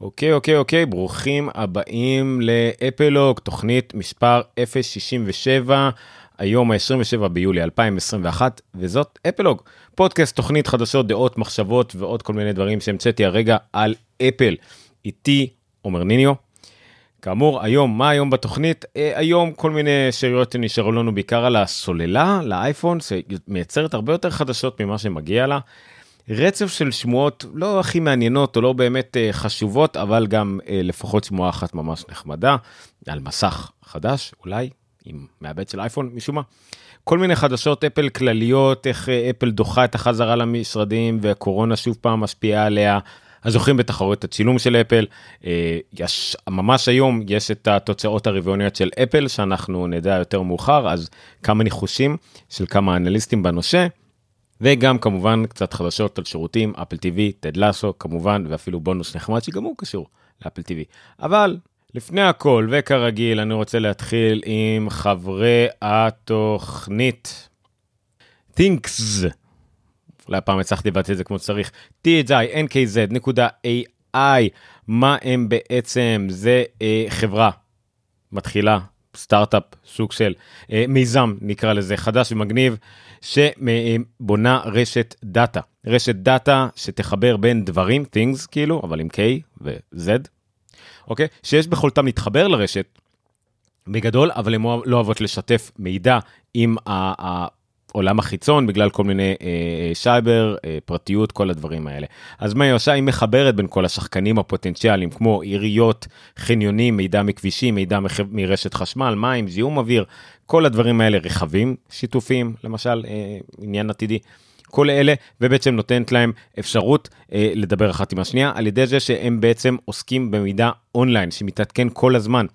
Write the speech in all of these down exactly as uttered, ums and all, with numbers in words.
אוקיי, אוקיי, אוקיי, ברוכים הבאים לאפלוג, תוכנית מספר אפס שישים ושבע, היום ה-עשרים ושבעה ביולי אלפיים עשרים ואחת, וזאת אפלוג, פודקאסט, תוכנית, חדשות, דעות, מחשבות ועוד כל מיני דברים שהמצאתי הרגע על אפל. איתי עומר ניניו. כאמור, היום, מה היום בתוכנית? היום כל מיני שאריות נשארו לנו בעיקר על הסוללה, לאייפון, שמייצרת הרבה יותר חדשות ממה שמגיע לה. רצף של שמועות לא הכי מעניינות או לא באמת חשובות, אבל גם לפחות שמועה אחת ממש נחמדה, על מסך חדש, אולי, עם מעבד של אייפון, משום מה. כל מיני חדשות אפל כלליות, איך אפל דוחה את החזרה למשרדים, והקורונה שוב פעם משפיעה עליה, אז זוכרים בתחרות הצילום של אפל, יש, ממש היום יש את התוצאות הרבעוניות של אפל, שאנחנו נדע יותר מאוחר, אז כמה ניחושים של כמה אנליסטים בנושא, וגם כמובן קצת חדשות על שירותים, אפל טיוי, טד לאסו כמובן, ואפילו בונוס נחמד שגם הוא קשור לאפל טיוי. אבל לפני הכל וכרגיל אני רוצה להתחיל עם חברי התוכנית. Thingz, אולי פעם הצלחתי לבטא את זה כמו צריך, T H I N K Z dot A I, מה הם בעצם? זה אה, חברה מתחילה. סטארט-אפ, סוג של אה, מיזם, נקרא לזה, חדש ומגניב, שבונה רשת דאטה. רשת דאטה שתחבר בין דברים, things כאילו, אבל עם K ו-Z, אוקיי? שיש בחולתם להתחבר לרשת, בגדול, אבל הן לא אוהבות לשתף מידע עם העולם החיצון, בגלל כל מיני אה, שייבר, אה, פרטיות, כל הדברים האלה. אז מה היא עושה? היא מחברת בין כל השחקנים הפוטנציאליים, כמו עיריות, חניונים, מידע מכבישים, מידע מח... מרשת חשמל, מים, זיהום אוויר, כל הדברים האלה, רכבים שיתופיים, למשל, אה, עניין עתידי, כל אלה, ובעצם נותנת להם אפשרות אה, לדבר אחת עם השנייה, על ידי זה שהם בעצם עוסקים במידע אונליין, שמתעדכן כל הזמן.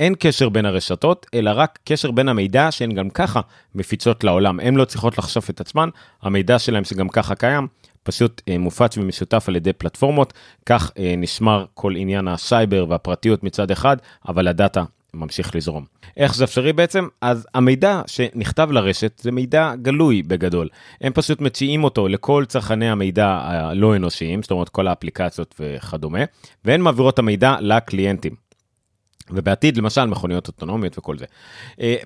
אין קשר בין הרשתות, אלא רק קשר בין המידע שהן גם ככה מפיצות לעולם. הן לא צריכות לחשוף את עצמן, המידע שלהם שגם ככה קיים, פשוט מופץ ומשותף על ידי פלטפורמות, כך נשמר כל עניין הסייבר והפרטיות מצד אחד, אבל הדאטה ממשיך לזרום. איך זה אפשרי בעצם? אז המידע שנכתב לרשת זה מידע גלוי בגדול. הם פשוט מציעים אותו לכל צרכני המידע הלא אנושיים, זאת אומרת כל האפליקציות וכדומה, והן מעבירות המידע לקליינטים. ובעתיד, למשל, מכוניות אוטונומיות וכל זה.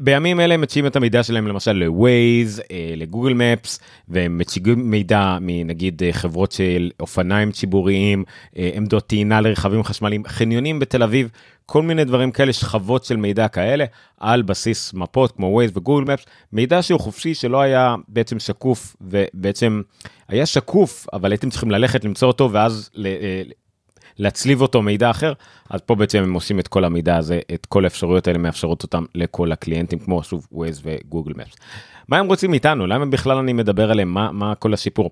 בימים אלה הם מציעים את המידע שלהם, למשל, ל-Waze, לגוגל מפס, והם מציעים מידע מנגיד חברות של אופניים ציבוריים, עמדות טעינה לרכבים חשמליים, חניונים בתל אביב, כל מיני דברים כאלה, שכבות של מידע כאלה, על בסיס מפות כמו Waze וגוגל מפס, מידע שהוא חופשי שלא היה בעצם שקוף, ובעצם היה שקוף, אבל הייתם צריכים ללכת למצוא אותו, ואז ל... להצליב אותו מידע אחר, אז פה בעצם הם עושים את כל המידע הזה, את כל האפשרויות האלה מאפשרות אותם לכל הקליינטים, כמו שוב Waze וגוגל מפס. מה הם רוצים איתנו? למה בכלל אני מדבר עליהם? מה, מה כל השיפור?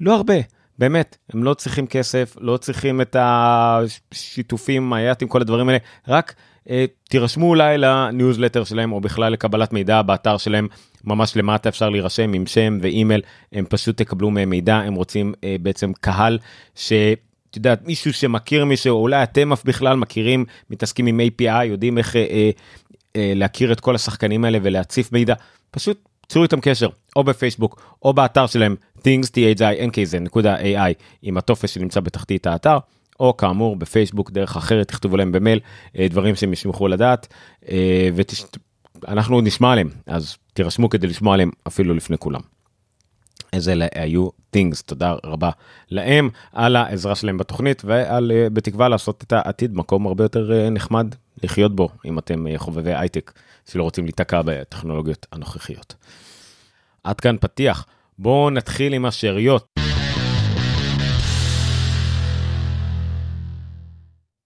לא הרבה, באמת, הם לא צריכים כסף, לא צריכים את השיתופים, היעתים, כל הדברים האלה, רק אה, תירשמו אולי לניוזלטר שלהם, או בכלל לקבלת מידע באתר שלהם, ממש למטה אפשר להירשם עם שם ואימייל, הם פשוט תקבלו מהם מידע, הם רוצים אה, בעצם קהל ש... אתה יודע, מישהו שמכיר מישהו, אולי אתם אף בכלל מכירים, מתעסקים עם A P I, יודעים איך אה, אה, אה, להכיר את כל השחקנים האלה ולהציף מידע, פשוט צרו איתם קשר, או בפייסבוק, או באתר שלהם, Thingz.ai, עם הטופס שנמצא בתחתית האתר, או כאמור בפייסבוק, דרך אחרת, תכתובו להם במייל, אה, דברים שהם ישמחו לדעת, אה, ואנחנו ות... נשמע עליהם, אז תירשמו כדי לשמוע עליהם אפילו לפני כולם. אז אלה היו Thingz, תודה רבה להם על העזרה שלהם בתוכנית, ובתקווה לעשות את העתיד מקום הרבה יותר נחמד לחיות בו, אם אתם חובבי הייטק שלא רוצים להתקע בטכנולוגיות הנוכחיות. עד כאן פתיח, בואו נתחיל עם השאריות.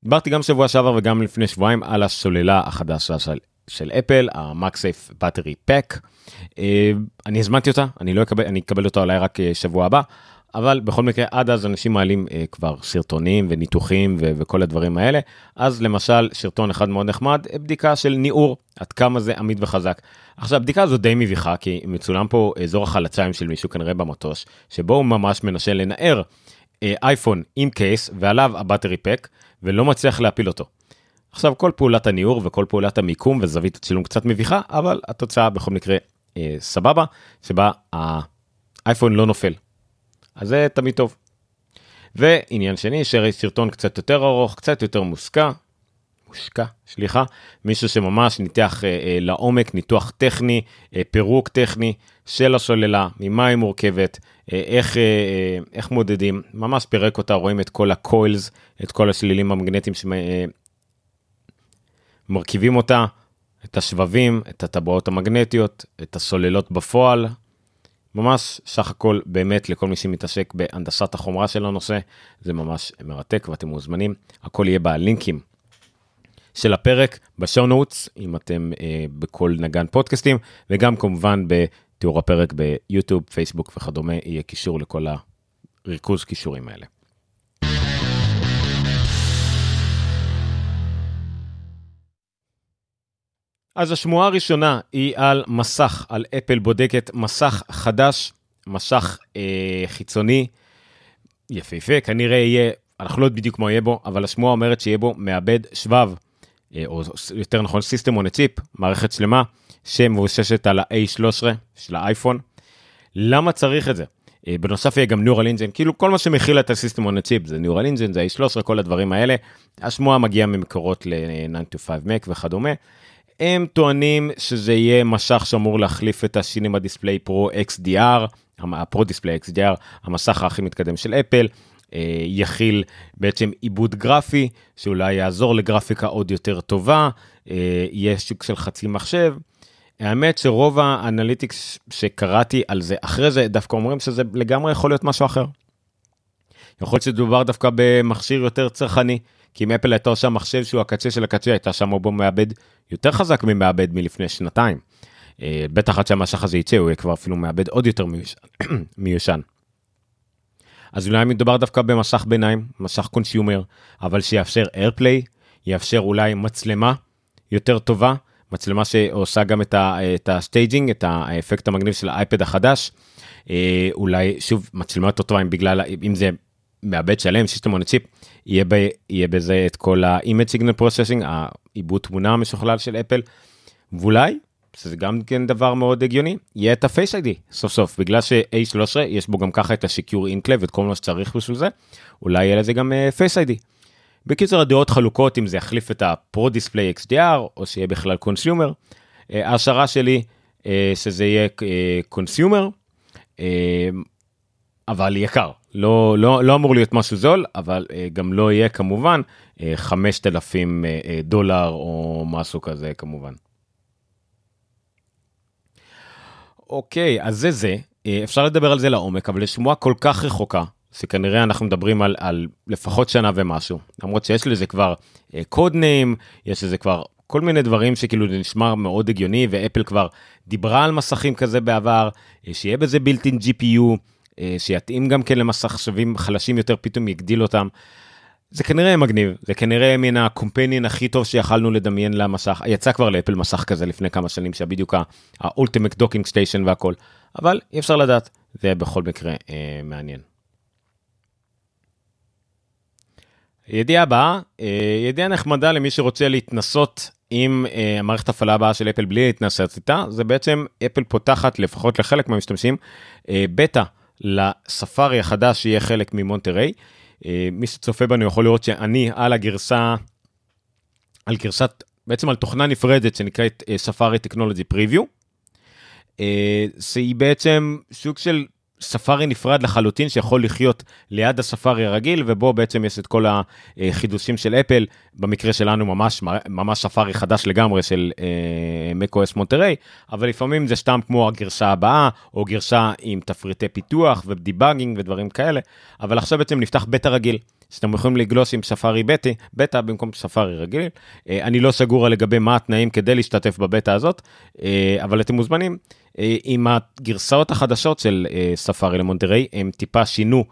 דיברתי גם שבוע שעבר וגם לפני שבועיים על הסוללה החדשה של של אפל, המקסייף בטרי פק, אני הזמנתי אותה, אני לא אקבל, אני אקבל אותה אולי רק שבוע הבא, אבל בכל מקרה עד אז אנשים מעלים כבר סרטונים וניתוחים וכל הדברים האלה, אז למשל סרטון אחד מאוד נחמד, בדיקה של ניעור, עד כמה זה עמיד וחזק. עכשיו הבדיקה הזו די מביכה, כי מצולם פה אזור החלציים של מישהו כנראה במטוש, שבו הוא ממש מנסה לנער אייפון עם קייס, ועליו הבטרי פק, ולא מצליח להפיל אותו. עכשיו, כל פעולת הניעור וכל פעולת המיקום וזווית הצילום קצת מביכה, אבל התוצאה בכל מקרה אה, סבבה, שבה האייפון לא נופל. אז זה תמיד טוב. ועניין שני, שרטון קצת יותר ארוך, קצת יותר מושקע, מושקע, שליחה, מישהו שממש ניתח אה, אה, לעומק, ניתוח טכני, אה, פירוק טכני של השוללה, ממה היא מורכבת, אה, איך, אה, אה, איך מודדים, ממש פירק אותה, רואים את כל הקוילס, את כל השלילים המגנטיים שמרכיבים אה, אותה, את השבבים, את הטבעות המגנטיות, את הסוללות בפועל, ממש סך הכל באמת לכל מי שמתעסק בהנדסת החומרה של הנושא, זה ממש מרתק ואתם מוזמנים, הכל יהיה בלינקים של הפרק, בשואו נוטס, אם אתם אה, בכל נגן פודקאסטים, וגם כמובן בתיאור הפרק ביוטיוב, פייסבוק וכדומה, יהיה קישור לכל הריכוז קישורים האלה. אז השמועה הראשונה היא על מסך, על אפל בודקת מסך חדש, מסך אה, חיצוני, יפהפה, כנראה יהיה, אנחנו לא בדיוק מה יהיה בו, אבל השמועה אומרת שיהיה בו מעבד שבב, או יותר נכון סיסטם on a chip, מערכת שלמה, שמבוששת על ה-איי שלוש עשרה של האייפון. למה צריך את זה? בנוסף יהיה גם ניורל אינג'ן, כאילו כל מה שמכיל את הסיסטם on a chip, זה ניורל אינג'ן, זה איי שלוש עשרה, כל הדברים האלה. השמועה מגיעה ממקורות ל-ניין טו פייב מק וכדומה. הם טוענים שזה יהיה משך שאמור להחליף את הסינימה דיספליי פרו אקס די אר, הפרו דיספליי אקס די אר, המשך הכי מתקדם של אפל, יכיל בעצם עיבוד גרפי, שאולי יעזור לגרפיקה עוד יותר טובה, יהיה שוק של חצי מחשב. האמת שרוב האנליטיקס שקראתי על זה, אחרי זה דווקא אומרים שזה לגמרי יכול להיות משהו אחר. יכול להיות שדובר דווקא במכשיר יותר צרכני, כי אם אפל הייתה שם מחשב שהוא הקצה של הקצה, הייתה שם הוא בו מעבד יותר חזק ממעבד מלפני שנתיים. בטח עד שהמשך הזה יצא, הוא יהיה כבר אפילו מעבד עוד יותר מיושן. אז אולי מדובר דווקא במשך ביניים, משך קונסיומר, אבל שיאפשר איירפליי, יאפשר אולי מצלמה יותר טובה, מצלמה שעושה גם את הסטייג'ינג, את האפקט המגניב של האייפד החדש, אולי שוב מצלמה יותר טובה, אם זה מעבד שלם, סיסטם און צ'יפ, יהיה בזה את כל ה-image signal processing, העיבוד תמונה המשוכלל של אפל, ואולי, שזה גם כן דבר מאוד הגיוני, יהיה את ה-Face איי די, סוף סוף, בגלל ש-איי שלוש עשרה יש בו גם ככה את ה-Secure Enclave, את כל מה שצריך בשביל זה, אולי יהיה לזה גם uh, Face איי די. בקיצור, הדעות חלוקות, אם זה יחליף את ה-Pro Display אקס די אר, או שיהיה בכלל Consumer, uh, ההשערה שלי, uh, שזה יהיה uh, Consumer, uh, אבל יקר, לא, לא, לא אמור להיות משהו זול, אבל uh, גם לא יהיה כמובן, uh, חמשת אלפים uh, דולר, או משהו כזה כמובן. אוקיי, אז זה זה, אפשר לדבר על זה לעומק, אבל לשמוע כל כך רחוקה, שכנראה אנחנו מדברים על, על לפחות שנה ומשהו, למרות שיש לזה כבר קודניים, יש לזה כבר כל מיני דברים שכאילו נשמע מאוד הגיוני, ואפל כבר דיברה על מסכים כזה בעבר, שיהיה בזה בילט-אין ג'י פי יו, שיתאים גם כן למסך שווים חלשים יותר, פתאום יגדיל אותם, זה כנראה מגניב, זה כנראה מן הקומפיינין הכי טוב שיכלנו לדמיין למסך, יצא כבר לאפל מסך כזה לפני כמה שנים, שבדיוק ה-Ultimate Docking Station והכל, אבל אי אפשר לדעת, זה בכל מקרה אה, מעניין. ידיעה הבאה, אה, ידיעה נחמדה למי שרוצה להתנסות עם אה, מערכת הפעלה הבאה של אפל בלי להתנסות איתה, זה בעצם אפל פותחת לפחות לחלק מהמשתמשים, אה, בטא לספארי החדש שיהיה חלק ממונטה ריי, מי שצופה בנו יכול לראות שאני על הגרסה, על גרסת, בעצם על תוכנה נפרדת שנקראת ספארי טכנולוגי פריוויו, שהיא בעצם שוק של ספארי נפרד לחלוטין שיכול לחיות ליד הספארי הרגיל, ובו בעצם יש את כל החידושים של אפל, במקרה שלנו ממש, ממש ספארי חדש לגמרי של מקו-אס מונטה ריי, אבל לפעמים זה סתם כמו הגרסה הבאה, או גרסה עם תפריטי פיתוח ודיבאגינג ודברים כאלה, אבל עכשיו בעצם נפתח בטא רגיל, שאתם יכולים לגלוש עם ספארי בטא, בטא במקום ספארי רגיל, אני לא סגור לגבי מה התנאים כדי להשתתף בבטא הזאת, אבל אתם מוזמנים, עם הגרסאות החדשות של ספארי למונטה ריי, הם טיפה שינו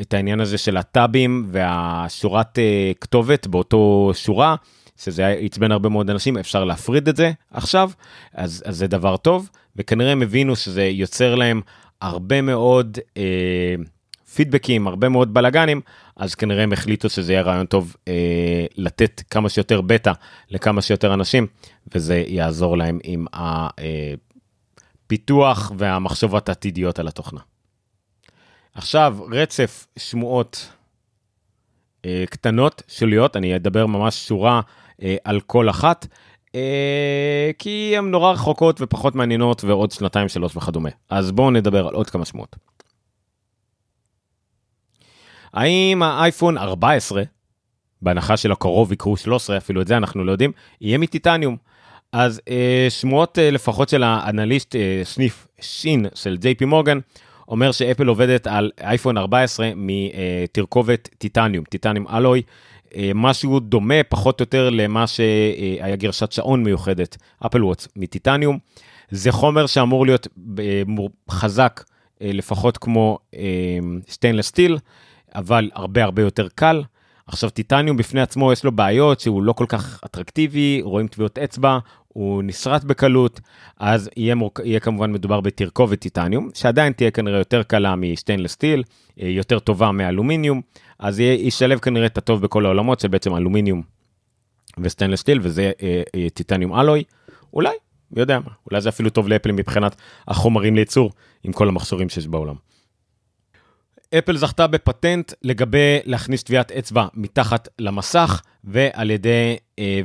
את העניין הזה של הטאבים והשורת כתובת באותו שורה, שזה יצבן הרבה מאוד אנשים, אפשר להפריד את זה עכשיו, אז, אז זה דבר טוב, וכנראה הם הבינו שזה יוצר להם הרבה מאוד אה, פידבקים, הרבה מאוד בלגנים, אז כנראה הם החליטו שזה יהיה רעיון טוב אה, לתת כמה שיותר בטא לכמה שיותר אנשים, וזה יעזור להם עם ה... אה, פיתוח והמחשבות העתידיות על התוכנה. עכשיו רצף שמועות קטנות שוליות, אני אדבר ממש שורה על כל אחת, כי הן נורא רחוקות ופחות מעניינות, ועוד שנתיים, שלוש וכדומה. אז בואו נדבר על עוד כמה שמות. האם האייפון ארבע עשרה, בהנחה של הקרוב יקרו שלוש עשרה, אפילו את זה אנחנו לא יודעים, יהיה מטיטניום. אז שמועות לפחות של האנליסט סניף שין של ג'יי פי מורגן, אומר שאפל עובדת על אייפון ארבע עשרה מתרכובת טיטניום, טיטניום אלוי, משהו דומה פחות או יותר למה שהיה גרשת שעון מיוחדת, אפל ווטס מטיטניום. זה חומר שאמור להיות חזק לפחות כמו סטיינלס סטיל, אבל הרבה הרבה יותר קל. עכשיו טיטניום בפני עצמו יש לו בעיות שהוא לא כל כך אטרקטיבי, רואים טביעות אצבע, הוא נשרט בקלות, אז יהיה, מורק... יהיה כמובן מדובר בתרכובת טיטניום, שעדיין תהיה כנראה יותר קלה משטיינלס סטיל, יותר טובה מאלומיניום, אז ישלב כנראה את הטוב בכל העולמות, שבעצם אלומיניום וסטיינלס סטיל, וזה אה, אה, טיטניום אלוי, אולי, יודע מה, אולי זה אפילו טוב לאפל מבחינת החומרים לייצור, עם כל המחשורים שיש בעולם. אפל זכתה בפטנט לגבי להכניס טביעת אצבע מתחת למסך, ועל ידי,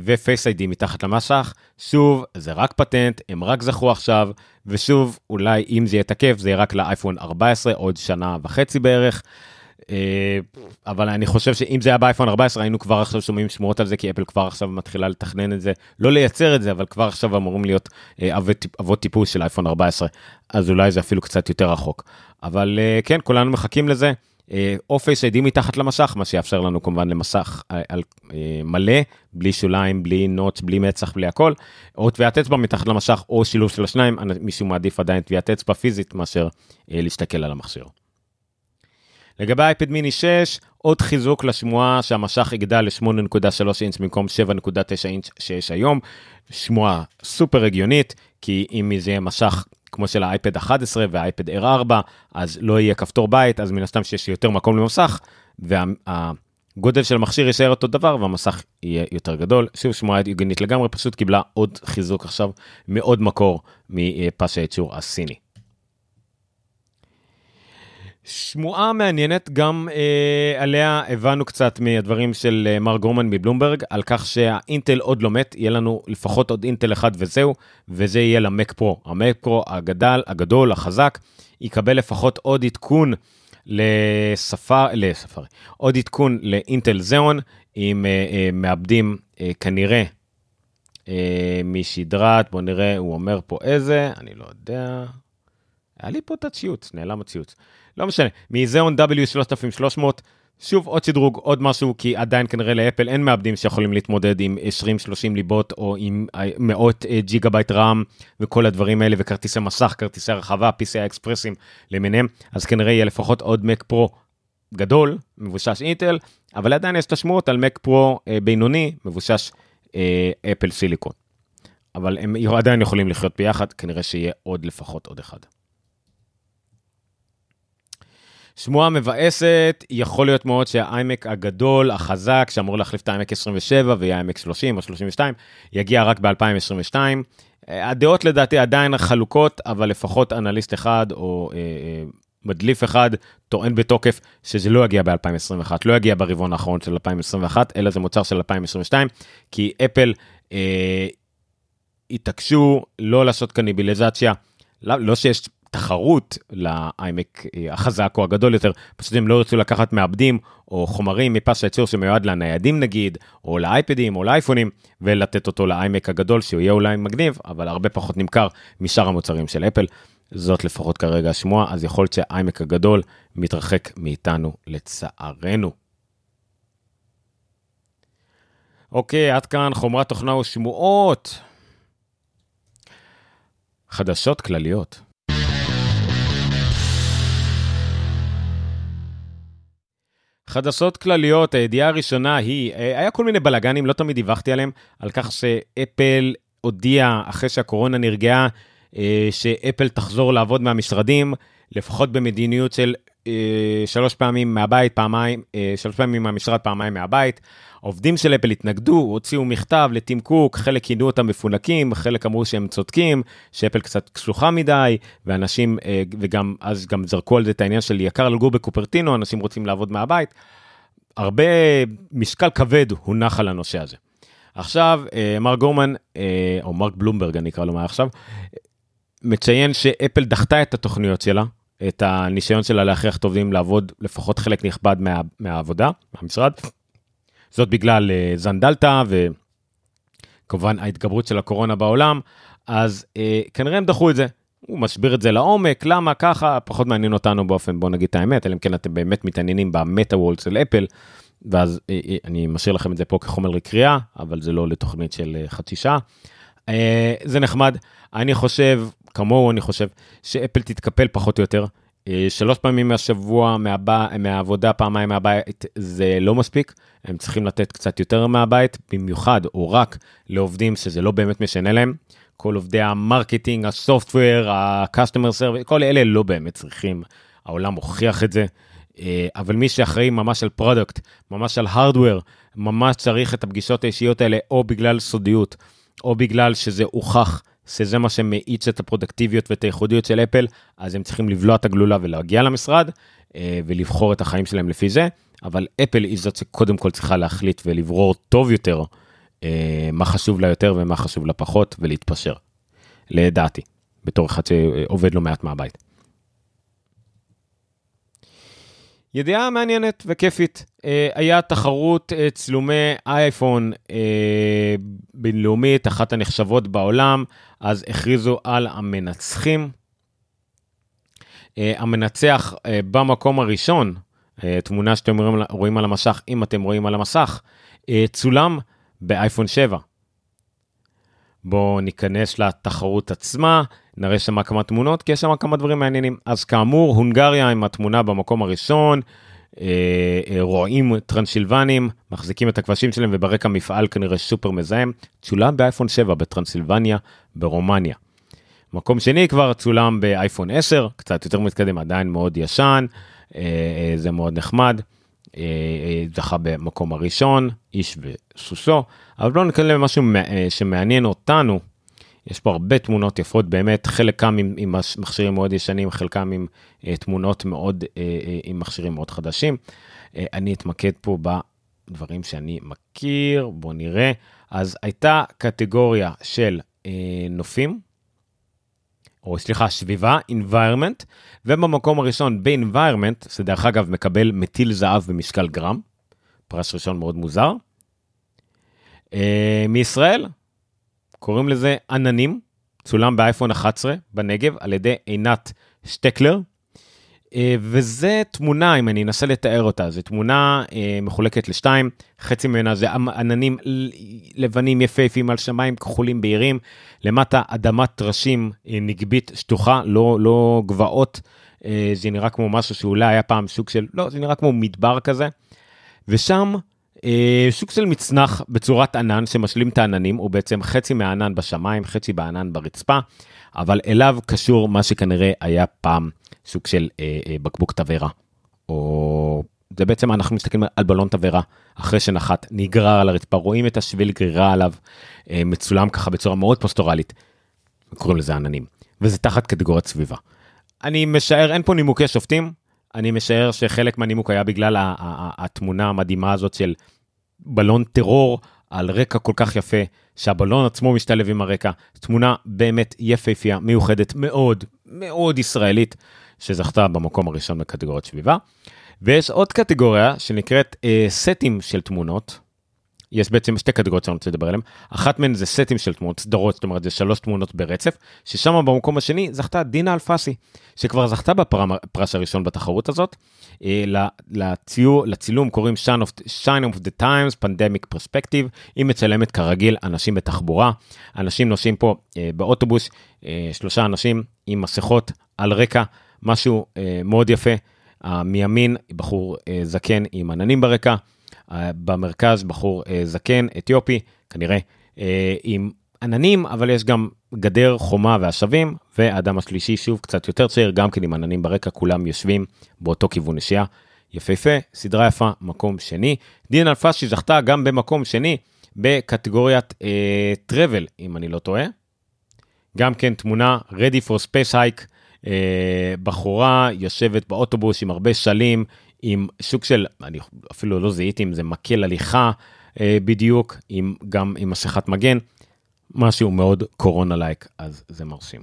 ופייס איי די מתחת למסך. שוב, זה רק פטנט, הם רק זכו עכשיו, ושוב, אולי אם זה יתקף, זה יהיה רק לאייפון ארבע עשרה, עוד שנה וחצי בערך, אבל אני חושב שאם זה היה באייפון ארבע עשרה, היינו כבר עכשיו שומעים שמועות על זה, כי אפל כבר עכשיו מתחילה לתכנן את זה, לא לייצר את זה, אבל כבר עכשיו אמורים להיות אבות טיפוס של אייפון ארבע עשרה, אז אולי זה אפילו קצת יותר רחוק. אבל כן, כולנו מחכים לזה, או פייס איי די מתחת למסך, מה שיאפשר לנו כמובן למסך על מלא, בלי שוליים, בלי נוטש, בלי מצח, בלי הכל, או טביעת אצבע מתחת למסך, או שילוב של השניים, מישהו מעדיף עדיין טביעת אצבע פיזית, מאשר להסתכל על המכשיר. לגבי אייפד מיני שש, עוד חיזוק לשמועה שהמשך יגדל ל-שמונה נקודה שלוש אינץ' במקום שבע נקודה תשע אינץ' שיש היום, שמועה סופר הגיונית, כי אם זה יהיה משך כמו של האייפד אחת עשרה והאייפד אר ארבע, אז לא יהיה כפתור בית, אז מן הסתם שיש יותר מקום למסך, והגודל של המכשיר יישאר אותו דבר, והמסך יהיה יותר גדול. שוב, שמועה הגיונית לגמרי, פשוט קיבלה עוד חיזוק עכשיו, מאוד מקור מפס הייצור הסיני. שמועה מעניינת גם אה, עליה הבנו קצת מהדברים של אה, מר גורמן מבלומברג, על כך שהאינטל עוד לא מת, יהיה לנו לפחות עוד אינטל אחד וזהו, וזה יהיה למק פרו. המק פרו הגדל, הגדול, החזק, יקבל לפחות עוד עדכון לספר, לספר, עוד עדכון לאינטל זיאון, עם אה, אה, מעבדים אה, כנראה אה, משדרת, בוא נראה, הוא אומר פה איזה, אני לא יודע, היה לי פה את הציוץ, נעלם הציוץ. לא משנה, מזיאון דאבליו שלושת אלפים ושלוש מאות, שוב עוד שדרוג, עוד משהו, כי עדיין כנראה לאפל אין מעבדים שיכולים להתמודד עם עשרים שלושים ליבות, או עם מאות ג'יגה בייט רם, וכל הדברים האלה, וכרטיסי מסך, כרטיסי הרחבה, פי סי איי אקספרסים למיניהם, אז כנראה יהיה לפחות עוד מק פרו גדול, מבושש אינטל, אבל עדיין יש תשמועות על מק פרו בינוני, מבושש אפל סיליקון. אבל הם עדיין יכולים לחיות ביחד, כנראה שיהיה עוד לפחות עוד אחד. שמועה מבאסת, יכול להיות מאוד שהאיימק הגדול, החזק, שאמור להחליף את האיימק עשרים ושבע, ויהיה איימק שלושים או שלושים ושתיים, יגיע רק ב-אלפיים עשרים ושתיים. הדעות לדעתי עדיין החלוקות, אבל לפחות אנליסט אחד, או אה, אה, מדליף אחד, טוען בתוקף, שזה לא יגיע ב-אלפיים עשרים ואחת, לא יגיע ברבעון האחרון של אלפיים עשרים ואחת, אלא זה מוצר של אלפיים עשרים ושתיים, כי אפל אה, התעקשו לא לעשות קניביליזציה, לא, לא שיש תחרות לאיימק החזק או הגדול יותר, פשוט הם לא רצו לקחת מעבדים או חומרים מפס הייצור שמיועד לניידים נגיד, או לאייפדים או לאייפונים, ולתת אותו לאיימק הגדול שהוא יהיה אולי מגניב, אבל הרבה פחות נמכר משאר המוצרים של אפל, זאת לפחות כרגע השמועה, אז יכול להיות שהאיימק הגדול מתרחק מאיתנו לצערנו. אוקיי, עד כאן חומרת תוכנה ושמועות. חדשות כלליות. חדשות כלליות, הידיעה הראשונה היא, היה כל מיני בלגנים, לא תמיד דיווחתי עליהם, על כך שאפל הודיעה אחרי שהקורונה נרגעה, שאפל תחזור לעבוד מהמשרדים, לפחות במדיניות של שלוש פעמים מהבית, פעמיים, שלוש פעמים מהמשרד, פעמיים מהבית. עובדים של אפל התנגדו, הוציאו מכתב לטים קוק, חלק כינו אותם מפונקים, חלק אמרו שהם צודקים, שאפל קצת קשוחה מדי, ואנשים, וגם, אז גם זרקו על זה את העניין של יקר לגור בקופרטינו, אנשים רוצים לעבוד מהבית. הרבה משקל כבד הונח על הנושא הזה. עכשיו, מר גורמן, או מרק בלומברג, אני אקרא לו מה עכשיו, מציין שאפל דחתה את התוכניות שלה, את הניסיון שלה להכריח את עובדים לעבוד לפחות חלק נכבד מה, מהעבודה, מהמשרד. זאת בגלל זן דלתא, וכמובן ההתגברות של הקורונה בעולם, אז אה, כנראה הם דחו את זה. הוא משביר את זה לעומק, למה ככה, פחות מעניין אותנו באופן, בוא נגיד את האמת, אלא אם כן אתם באמת מתעניינים במטה-וולד של אפל, ואז אה, אה, אני משאיר לכם את זה פה כחומר לקריאה, אבל זה לא לתוכנית של אה, חצי שעה. אה, זה נחמד, אני חושב, כמוהו אני חושב, שאפל תתקפל פחות או יותר, אה, שלוש פעמים מהשבוע, מהבא, מהעבודה, פעמיים מהבית, זה לא מספיק, הם צריכים לתת קצת יותר מהבית, במיוחד או רק לעובדים שזה לא באמת משנה להם, כל עובדי המרקטינג, הסופטוור, הקסטומר סרוויס, כל אלה לא באמת צריכים, העולם הוכיח את זה, אבל מי שאחראי ממש על פרודקט, ממש על הרדוור, ממש צריך את הפגישות האישיות האלה, או בגלל סודיות, או בגלל שזה הוכח, שזה מה שמאיץ את הפרודקטיביות ואת הייחודיות של אפל, אז הם צריכים לבלוע את הגלולה ולהגיע למשרד, ולבחור את החיים שלהם לפי זה, אבל אפל היא זאת שקודם כל צריכה להחליט ולברור טוב יותר, מה חשוב לה יותר ומה חשוב לה פחות, ולהתפשר, לדעתי, בתור אחד שעובד לא מעט מהבית. ידיעה מעניינת וכיפית, היה תחרות צילומי אייפון בינלאומית, אחת הנחשבות בעולם, אז הכריזו על המנצחים. המנצח במקום הראשון, תמונה שאתם רואים על המסך, אם אתם רואים על המסך, צולם באייפון שבע. בואו ניכנס לתחרות עצמה, נראה שם כמה תמונות, כי יש שם כמה דברים מעניינים. אז כאמור, הונגריה עם התמונה במקום הראשון, רועים טרנסילבנים, מחזיקים את הכבשים שלהם, וברקע מפעל כנראה סופר מזהם, צולם באייפון שבע בטרנסילבניה, ברומניה. מקום שני כבר צולם באייפון עשר, קצת יותר מתקדם, עדיין מאוד ישן, זה מאוד נחמד. זכה במקום הראשון, איש וסוסו, אבל לא נקרא למשהו שמעניין אותנו, יש פה הרבה תמונות יפות באמת, חלקם עם, עם מכשירים מאוד ישנים, חלקם עם תמונות מאוד, עם מכשירים מאוד חדשים, אני אתמקד פה בדברים שאני מכיר, בוא נראה, אז הייתה קטגוריה של נופים, או סליחה, סביבה, environment, ובמקום הראשון, ב-environment, שדרך אגב מקבל מטיל זהב במשקל גרם, פרס ראשון מאוד מוזר, אה, מישראל, קוראים לזה עננים, צולם באייפון אחת עשרה בנגב, על ידי עינת שטקלר, אה, וזה תמונה, אם אני אנסה לתאר אותה, זו תמונה אה, מחולקת לשתיים, חצי ממנה זה עננים לבנים יפהפים על שמיים כחולים בהירים, למטה אדמת טרשים נגבית שטוחה, לא, לא גבעות, זה נראה כמו משהו שאולי היה פעם שוק של, לא, זה נראה כמו מדבר כזה, ושם שוק של מצנח בצורת ענן שמשלים את העננים, הוא בעצם חצי מהענן בשמיים, חצי בענן ברצפה, אבל אליו קשור מה שכנראה היה פעם שוק של בקבוק תברה, או זה בעצם אנחנו מסתכלים על בלון תברה, אחרי שנחת, נגרר על הרצפה, רואים את השביל גרירה עליו, מצולם ככה בצורה מאוד פוסטורלית, קוראים לזה עננים, וזה תחת קטגוריית סביבה. אני משער, אין פה נימוקי שופטים, אני משער שחלק מהנימוק היה בגלל התמונה המדהימה הזאת של בלון טרור, על רקע כל כך יפה, שהבלון עצמו משתלב עם הרקע, תמונה באמת יפהפייה, מיוחדת, מאוד, מאוד ישראלית, שזכתה במקום הראשון בקטגוריית סביבה, ויש עוד קטגוריה שנקראת אה, סטים של תמונות, יש בעצם שתי קטגוריות שאני רוצה לדבר עליהן, אחת מהן זה סטים של תמונות, סדרות, זאת אומרת זה שלוש תמונות ברצף, ששם במקום השני זכתה דינה אלפסי, שכבר זכתה בפרס הראשון בתחרות הזאת, אה, לציור, לצילום קוראים Shine of, Shine of the Times, Pandemic Perspective, היא מצלמת כרגיל אנשים בתחבורה, אנשים נוסעים פה אה, באוטובוס, אה, שלושה אנשים עם מסכות על רקע, משהו אה, מאוד יפה, מימין בחור זקן עם עננים ברקע, במרכז בחור זקן אתיופי, כנראה עם עננים, אבל יש גם גדר חומה ועשבים, והאדם השלישי שוב קצת יותר צעיר, גם כן עם עננים ברקע, כולם יושבים באותו כיוון נשייה, יפהפה, סדרה יפה, מקום שני, דין אלפסי זכתה גם במקום שני, בקטגוריית אה, טרבל, אם אני לא טועה, גם כן תמונה, ready for space hike, בחורה יושבת באוטובוס עם הרבה שלים, עם שוק של, אני אפילו לא זיהיתי אם זה מקל הליכה בדיוק, עם, גם עם מסכת מגן, משהו מאוד קורונה לייק, אז זה מרשים.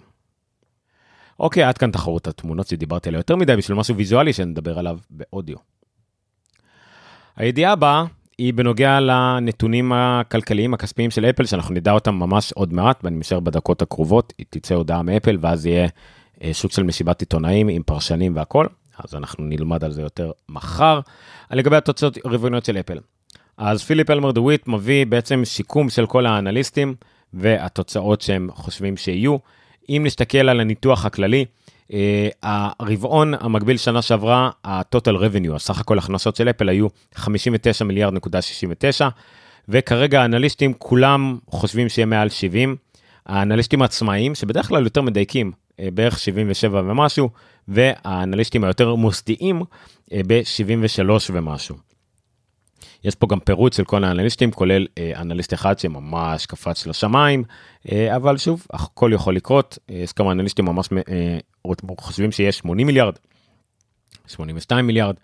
אוקיי, עד כאן תחרות התמונות שדיברתי עליה יותר מדי, בשביל משהו ויזואלי שנדבר עליו באודיו. הידיעה הבאה היא בנוגע לנתונים הכלכליים הכספיים של אפל, שאנחנו נדע אותם ממש עוד מעט, ואני משאר בדקות הקרובות, היא תצא הודעה מאפל, ואז יהיה שוק של משיבת עיתונאים עם פרשנים והכל, אז אנחנו נלמד על זה יותר מחר. לגבי התוצאות הרבעוניות של אפל, אז פיליפ אלמר דוויט מביא בעצם שיקום של כל האנליסטים, והתוצאות שהם חושבים שיהיו. אם נסתכל על הניתוח הכללי, הרבעון המקביל שנה שעברה, הטוטל רבניו, סך הכל הכנסות של אפל היו חמישים ותשע מיליארד נקודה שישים ותשע, וכרגע האנליסטים כולם חושבים שיהיה מעל שבעים, האנליסטים העצמאיים, שבדרך כלל יותר מדייקים, בערך שבעים ושבע ומשהו, והאנליסטים היותר מוסדיים, ב-שבעים ושלוש ומשהו. יש פה גם פירוט של כל האנליסטים, כולל אנליסט אחד שממש קפץ לשמיים, אבל שוב, הכל יכול לקרות, יש כמה אנליסטים ממש חושבים שיש שמונים מיליארד, שמונים ושתיים מיליארד,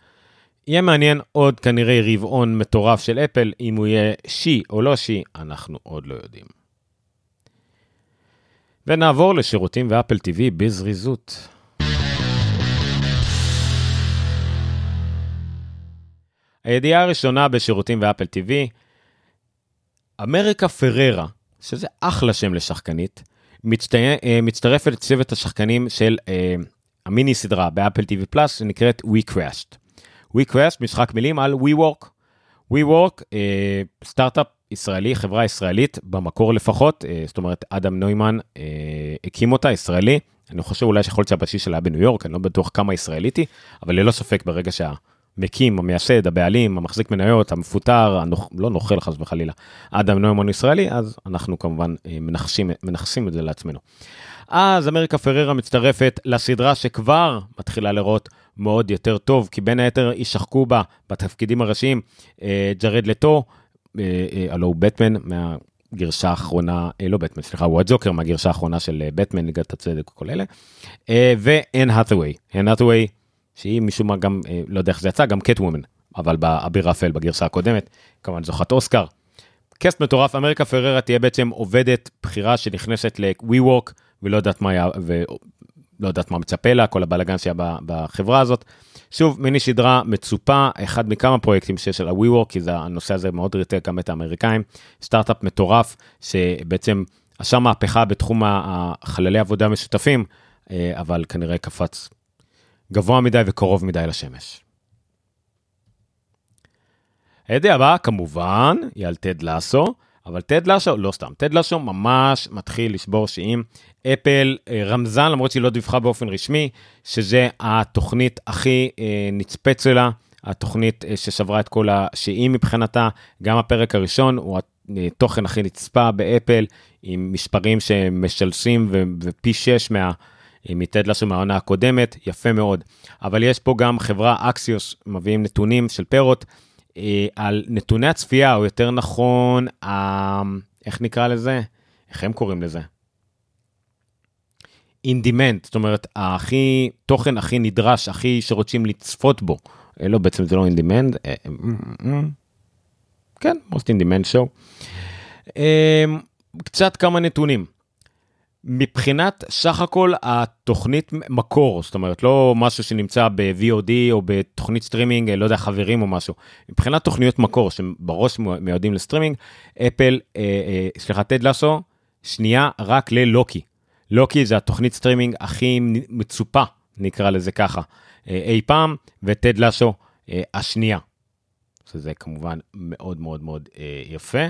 יהיה מעניין עוד כנראה רבעון מטורף של אפל, אם הוא יהיה שי או לא שי, אנחנו עוד לא יודעים. ונעבור לשירותים ואפל טיוי בזריזות. הידיעה הראשונה בשירותים ואפל טיוי, אמריקה פררה, שזה אחלה שם לשחקנית, מצטרפת לצוות השחקנים של המיני סדרה באפל טיוי פלוס, שנקראת WeCrashed. WeCrashed, משחק מילים על WeWork. WeWork, סטארט-אפ ישראלי, חברה ישראלית, במקור לפחות, זאת אומרת, אדם נוימן הקים אותה, ישראלי, אני חושב אולי שיכול להיות שהבסיס שלה בניו יורק, אני לא בטוח כמה ישראליתי, אבל ללא ספק ברגע שה... מקים, המייסד, הבעלים, המחזיק מניות, המפוטר, הנוח, לא נוכל חס וחלילה, אדם נוימן ישראלי, אז אנחנו כמובן מנחשים, מנחשים את זה לעצמנו. אז אמריקה פררה מצטרפת לסדרה שכבר מתחילה לראות מאוד יותר טוב, כי בין היתר ישחקו בה בתפקידים הראשיים, ג'רד לטו, הלא הוא בטמן מהגרשה האחרונה, לא בטמן, סליחה, הוא הג'וקר מהגרשה האחרונה של בטמן, ליגת הצדק וכל אלה, ואן האת'ווי, אן האת'ווי, שהיא משום מה גם, לא יודע איך זה יצא, גם קט וומן, אבל באביר אפל בגרסה הקודמת, כמובן זוכת אוסקר. קסט מטורף, אמריקה פררה תהיה בעצם עובדת בחירה שנכנסת ל-WeWork, ולא יודעת מה היה, ולא יודעת מה מצפה לה, כל הבלגן שהיה בחברה הזאת. שוב, מיני שדרה מצופה, אחד מכמה פרויקטים שיש של ה-WeWork, כי זה, הנושא הזה מאוד ריטה גם את האמריקאים, סטארט-אפ מטורף, שבעצם עשה מהפכה בתחום החללי עבודה משותפים, אבל כנראה קפץ גבוה מדי וקרוב מדי לשמש. הידיעה הבאה, כמובן, היא על טד לאסו, אבל טד לאסו, לא סתם, טד לאסו ממש מתחיל לשבור שיאים. אפל רמזן, למרות שהיא לא דיווחה באופן רשמי, שזה התוכנית הכי נצפית שלה, התוכנית ששברה את כל השיאים מבחינתה, גם הפרק הראשון הוא התוכן הכי נצפה באפל, עם מספרים שמשלשים ופי שש מה... מתד לאסו מהעונה הקודמת, יפה מאוד. אבל יש פה גם חברה אקסיוס, מביאים נתונים של פירות, על נתוני הצפייה, או יותר נכון, איך נקרא לזה? איך הם קוראים לזה? In demand, זאת אומרת, הכי, תוכן הכי נדרש, הכי שרוצים לצפות בו. לא, בעצם זה לא in demand. כן, most in demand show. קצת כמה נתונים. מבחינת סך הכל התוכנית מקור, זאת אומרת לא משהו שנמצא ב-וי או די או בתוכנית סטרימינג, לא יודע, חברים או משהו, מבחינת תוכניות מקור שבראש מיועדים לסטרימינג, אפל, אה, אה, סליחה, טד לאסו, שנייה רק ללוקי. לוקי זה התוכנית סטרימינג הכי מצופה, נקרא לזה ככה, אה, אי פעם, וטד לאסו אה, השנייה. שזה כמובן מאוד מאוד מאוד אה, יפה.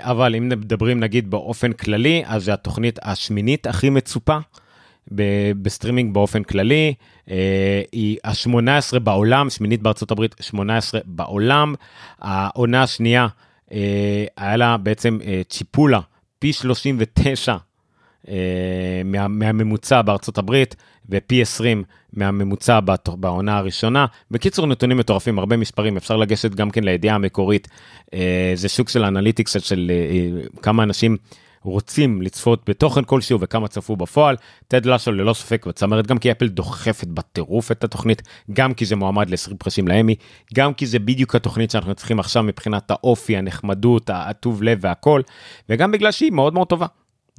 אבל אם מדברים נגיד באופן כללי, אז זה התוכנית השמינית הכי מצופה בסטרימינג באופן כללי, היא ה-שמונה עשרה בעולם, שמינית בארצות הברית, שמונה עשרה בעולם, העונה השנייה היה לה בעצם צ'יפולה, פי שלושים ותשע מהממוצע בארצות הברית, ופי עשרים מהממוצע בעונה הראשונה. בקיצור, נתונים מטורפים, הרבה מספרים, אפשר לגשת גם כן לידיעה המקורית, זה שוק של אנליטיקס של כמה אנשים רוצים לצפות בתוכן כלשהו וכמה צפו בפועל. טד לאסו ללא ספק בצמרת, גם כי אפל דוחפת בטירוף את התוכנית, גם כי זה מועמד ל-עשרים פרסים לאמי, גם כי זה בדיוק התוכנית שאנחנו צריכים עכשיו מבחינת האופי, הנחמדות, הטוב לב והכל, וגם בגלל שהיא מאוד מאוד טובה.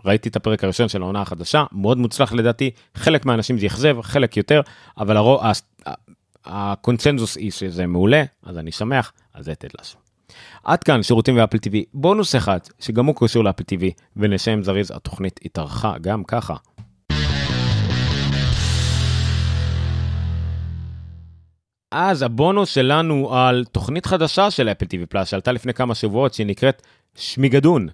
ראיתי את הפרק הראשון של העונה החדשה, מאוד מוצלח לדעתי, חלק מהאנשים זה יחזב, חלק יותר, אבל הרוב, הקונצנזוס היא שזה מעולה, אז אני שמח, אז זה טד לאסו. עד כאן שירותים ואפל טיווי, בונוס אחד שגם הוא קשור לאפל טיווי, ונשאם זריז התוכנית התארכה גם ככה. אז הבונוס שלנו על תוכנית חדשה של אפל טיווי פלאס, שעלתה לפני כמה שבועות, שהיא נקראת שמגדון.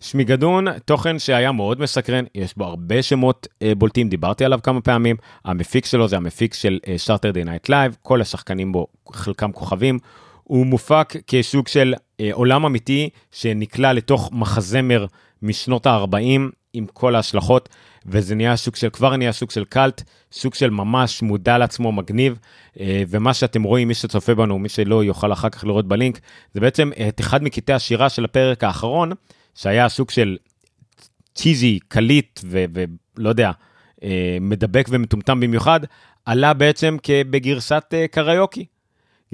שמגדון, תוכן שהיה מאוד מסקרן, יש בו הרבה שמות בולטים, דיברתי עליו כמה פעמים, המפיק שלו זה המפיק של Saturday Night Live, כל השחקנים בו חלקם כוכבים, הוא מופק כסוג של אה, עולם אמיתי שנקלע לתוך מחזמר משנות ה-ארבעים עם כל ההשלכות, וזה נהיה סוג של, כבר נהיה סוג של קלט, סוג של ממש מודע לעצמו מגניב, אה, ומה שאתם רואים, מי שצופה בנו, מי שלא יוכל אחר כך לראות בלינק, זה בעצם את אחד מקטעי השירה של הפרק האחרון, שהיה סוג של צ'יזי, קליט ו- ולא יודע, אה, מדבק ומטומטם במיוחד, עלה בעצם בגרסת אה, קריוקי.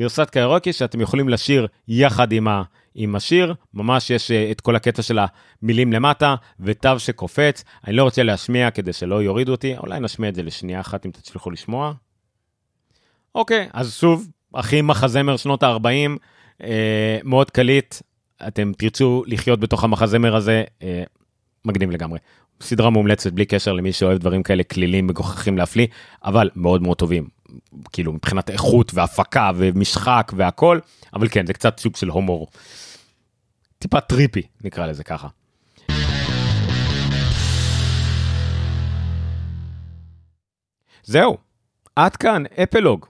גרסת קריוקי שאתם יכולים לשיר יחד עם, ה, עם השיר, ממש יש את כל הקטע של המילים למטה, וטוב שקופץ, אני לא רוצה להשמיע כדי שלא יורידו אותי, אולי נשמיע את זה לשנייה אחת אם תצליחו לשמוע. אוקיי, אז שוב, אחי מחזמר שנות ה-ארבעים, אה, מאוד קליט, אתם תרצו לחיות בתוך המחזמר הזה, אה, מגניב לגמרי. סדרה מומלצת בלי קשר למי שאוהב דברים כאלה כלילים מגוחכים להפליא, אבל מאוד מאוד טובים. כאילו מבחינת איכות והפקה ומשחק והכל, אבל כן, זה קצת סוג של הומור. טיפה טריפי, נקרא לזה ככה. זהו, עד כאן, אפלוג.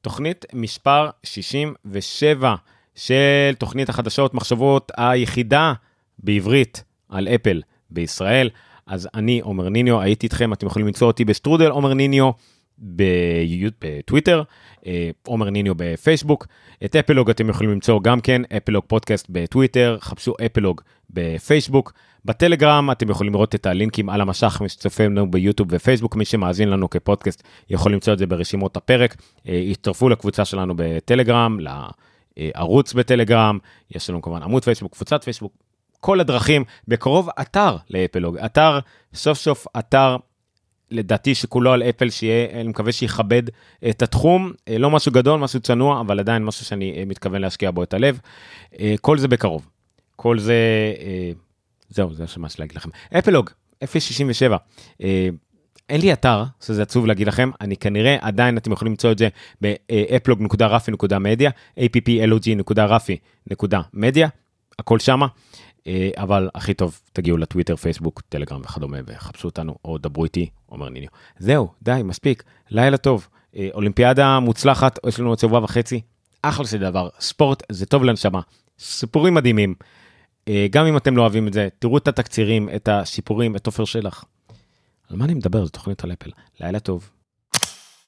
תוכנית מספר שישים ושבע של תוכנית החדשות מחשבות היחידה בעברית על אפל בישראל. אז אני, עומר ניניו, הייתי איתכם, אתם יכולים למצוא אותי בשטרודל, עומר ניניו, בטוויטר, עומר ניניו בפייסבוק, את אפלוג אתם יכולים למצוא גם כן, אפלוג פודקאסט בטוויטר, חפשו אפלוג בפייסבוק, בטלגרם אתם יכולים לראות את הלינקים על המשך, מי שצופה לנו ביוטיוב ופייסבוק, מי שמאזין לנו כפודקאסט יכול למצוא את זה ברשימות הפרק, יצטרפו לקבוצה שלנו בטלגרם, לערוץ בטלגרם, יש לנו כמובן עמוד פייסבוק, קבוצת פייסבוק, כל הדרכים, בקרוב אתר לאפלוג, אתר, סוף סוף אתר לדעתי שכולו על אפל, שיהיה, אני מקווה שיכבד את התחום, לא משהו גדול, משהו צנוע, אבל עדיין משהו שאני מתכוון להשקיע בו את הלב, כל זה בקרוב, כל זה, זהו, זה מה שלהגיד לכם, אפלוג, אפס שישים ושבע, אין לי אתר, שזה עצוב להגיד לכם, אני כנראה עדיין, אתם יכולים למצוא את זה, באפלוג נקודה רפי נקודה מדיה, אפלוג נקודה רפי נקודה מדיה, הכל שמה, אבל הכי טוב, תגיעו לטוויטר, פייסבוק, טלגרם וכדומה, וחפשו אותנו, או דברו איתי, עומר ניניו. זהו, די, מספיק, לילה טוב, אולימפיאדה מוצלחת, יש לנו עוד שבוע וחצי, אחלה של דבר, ספורט זה טוב לנשמה, סיפורים מדהימים, גם אם אתם לא אוהבים את זה, תראו את התקצירים, את הסיפורים, את עופר שלח. על מה אני מדבר, זו תוכנית על אפל, לילה טוב.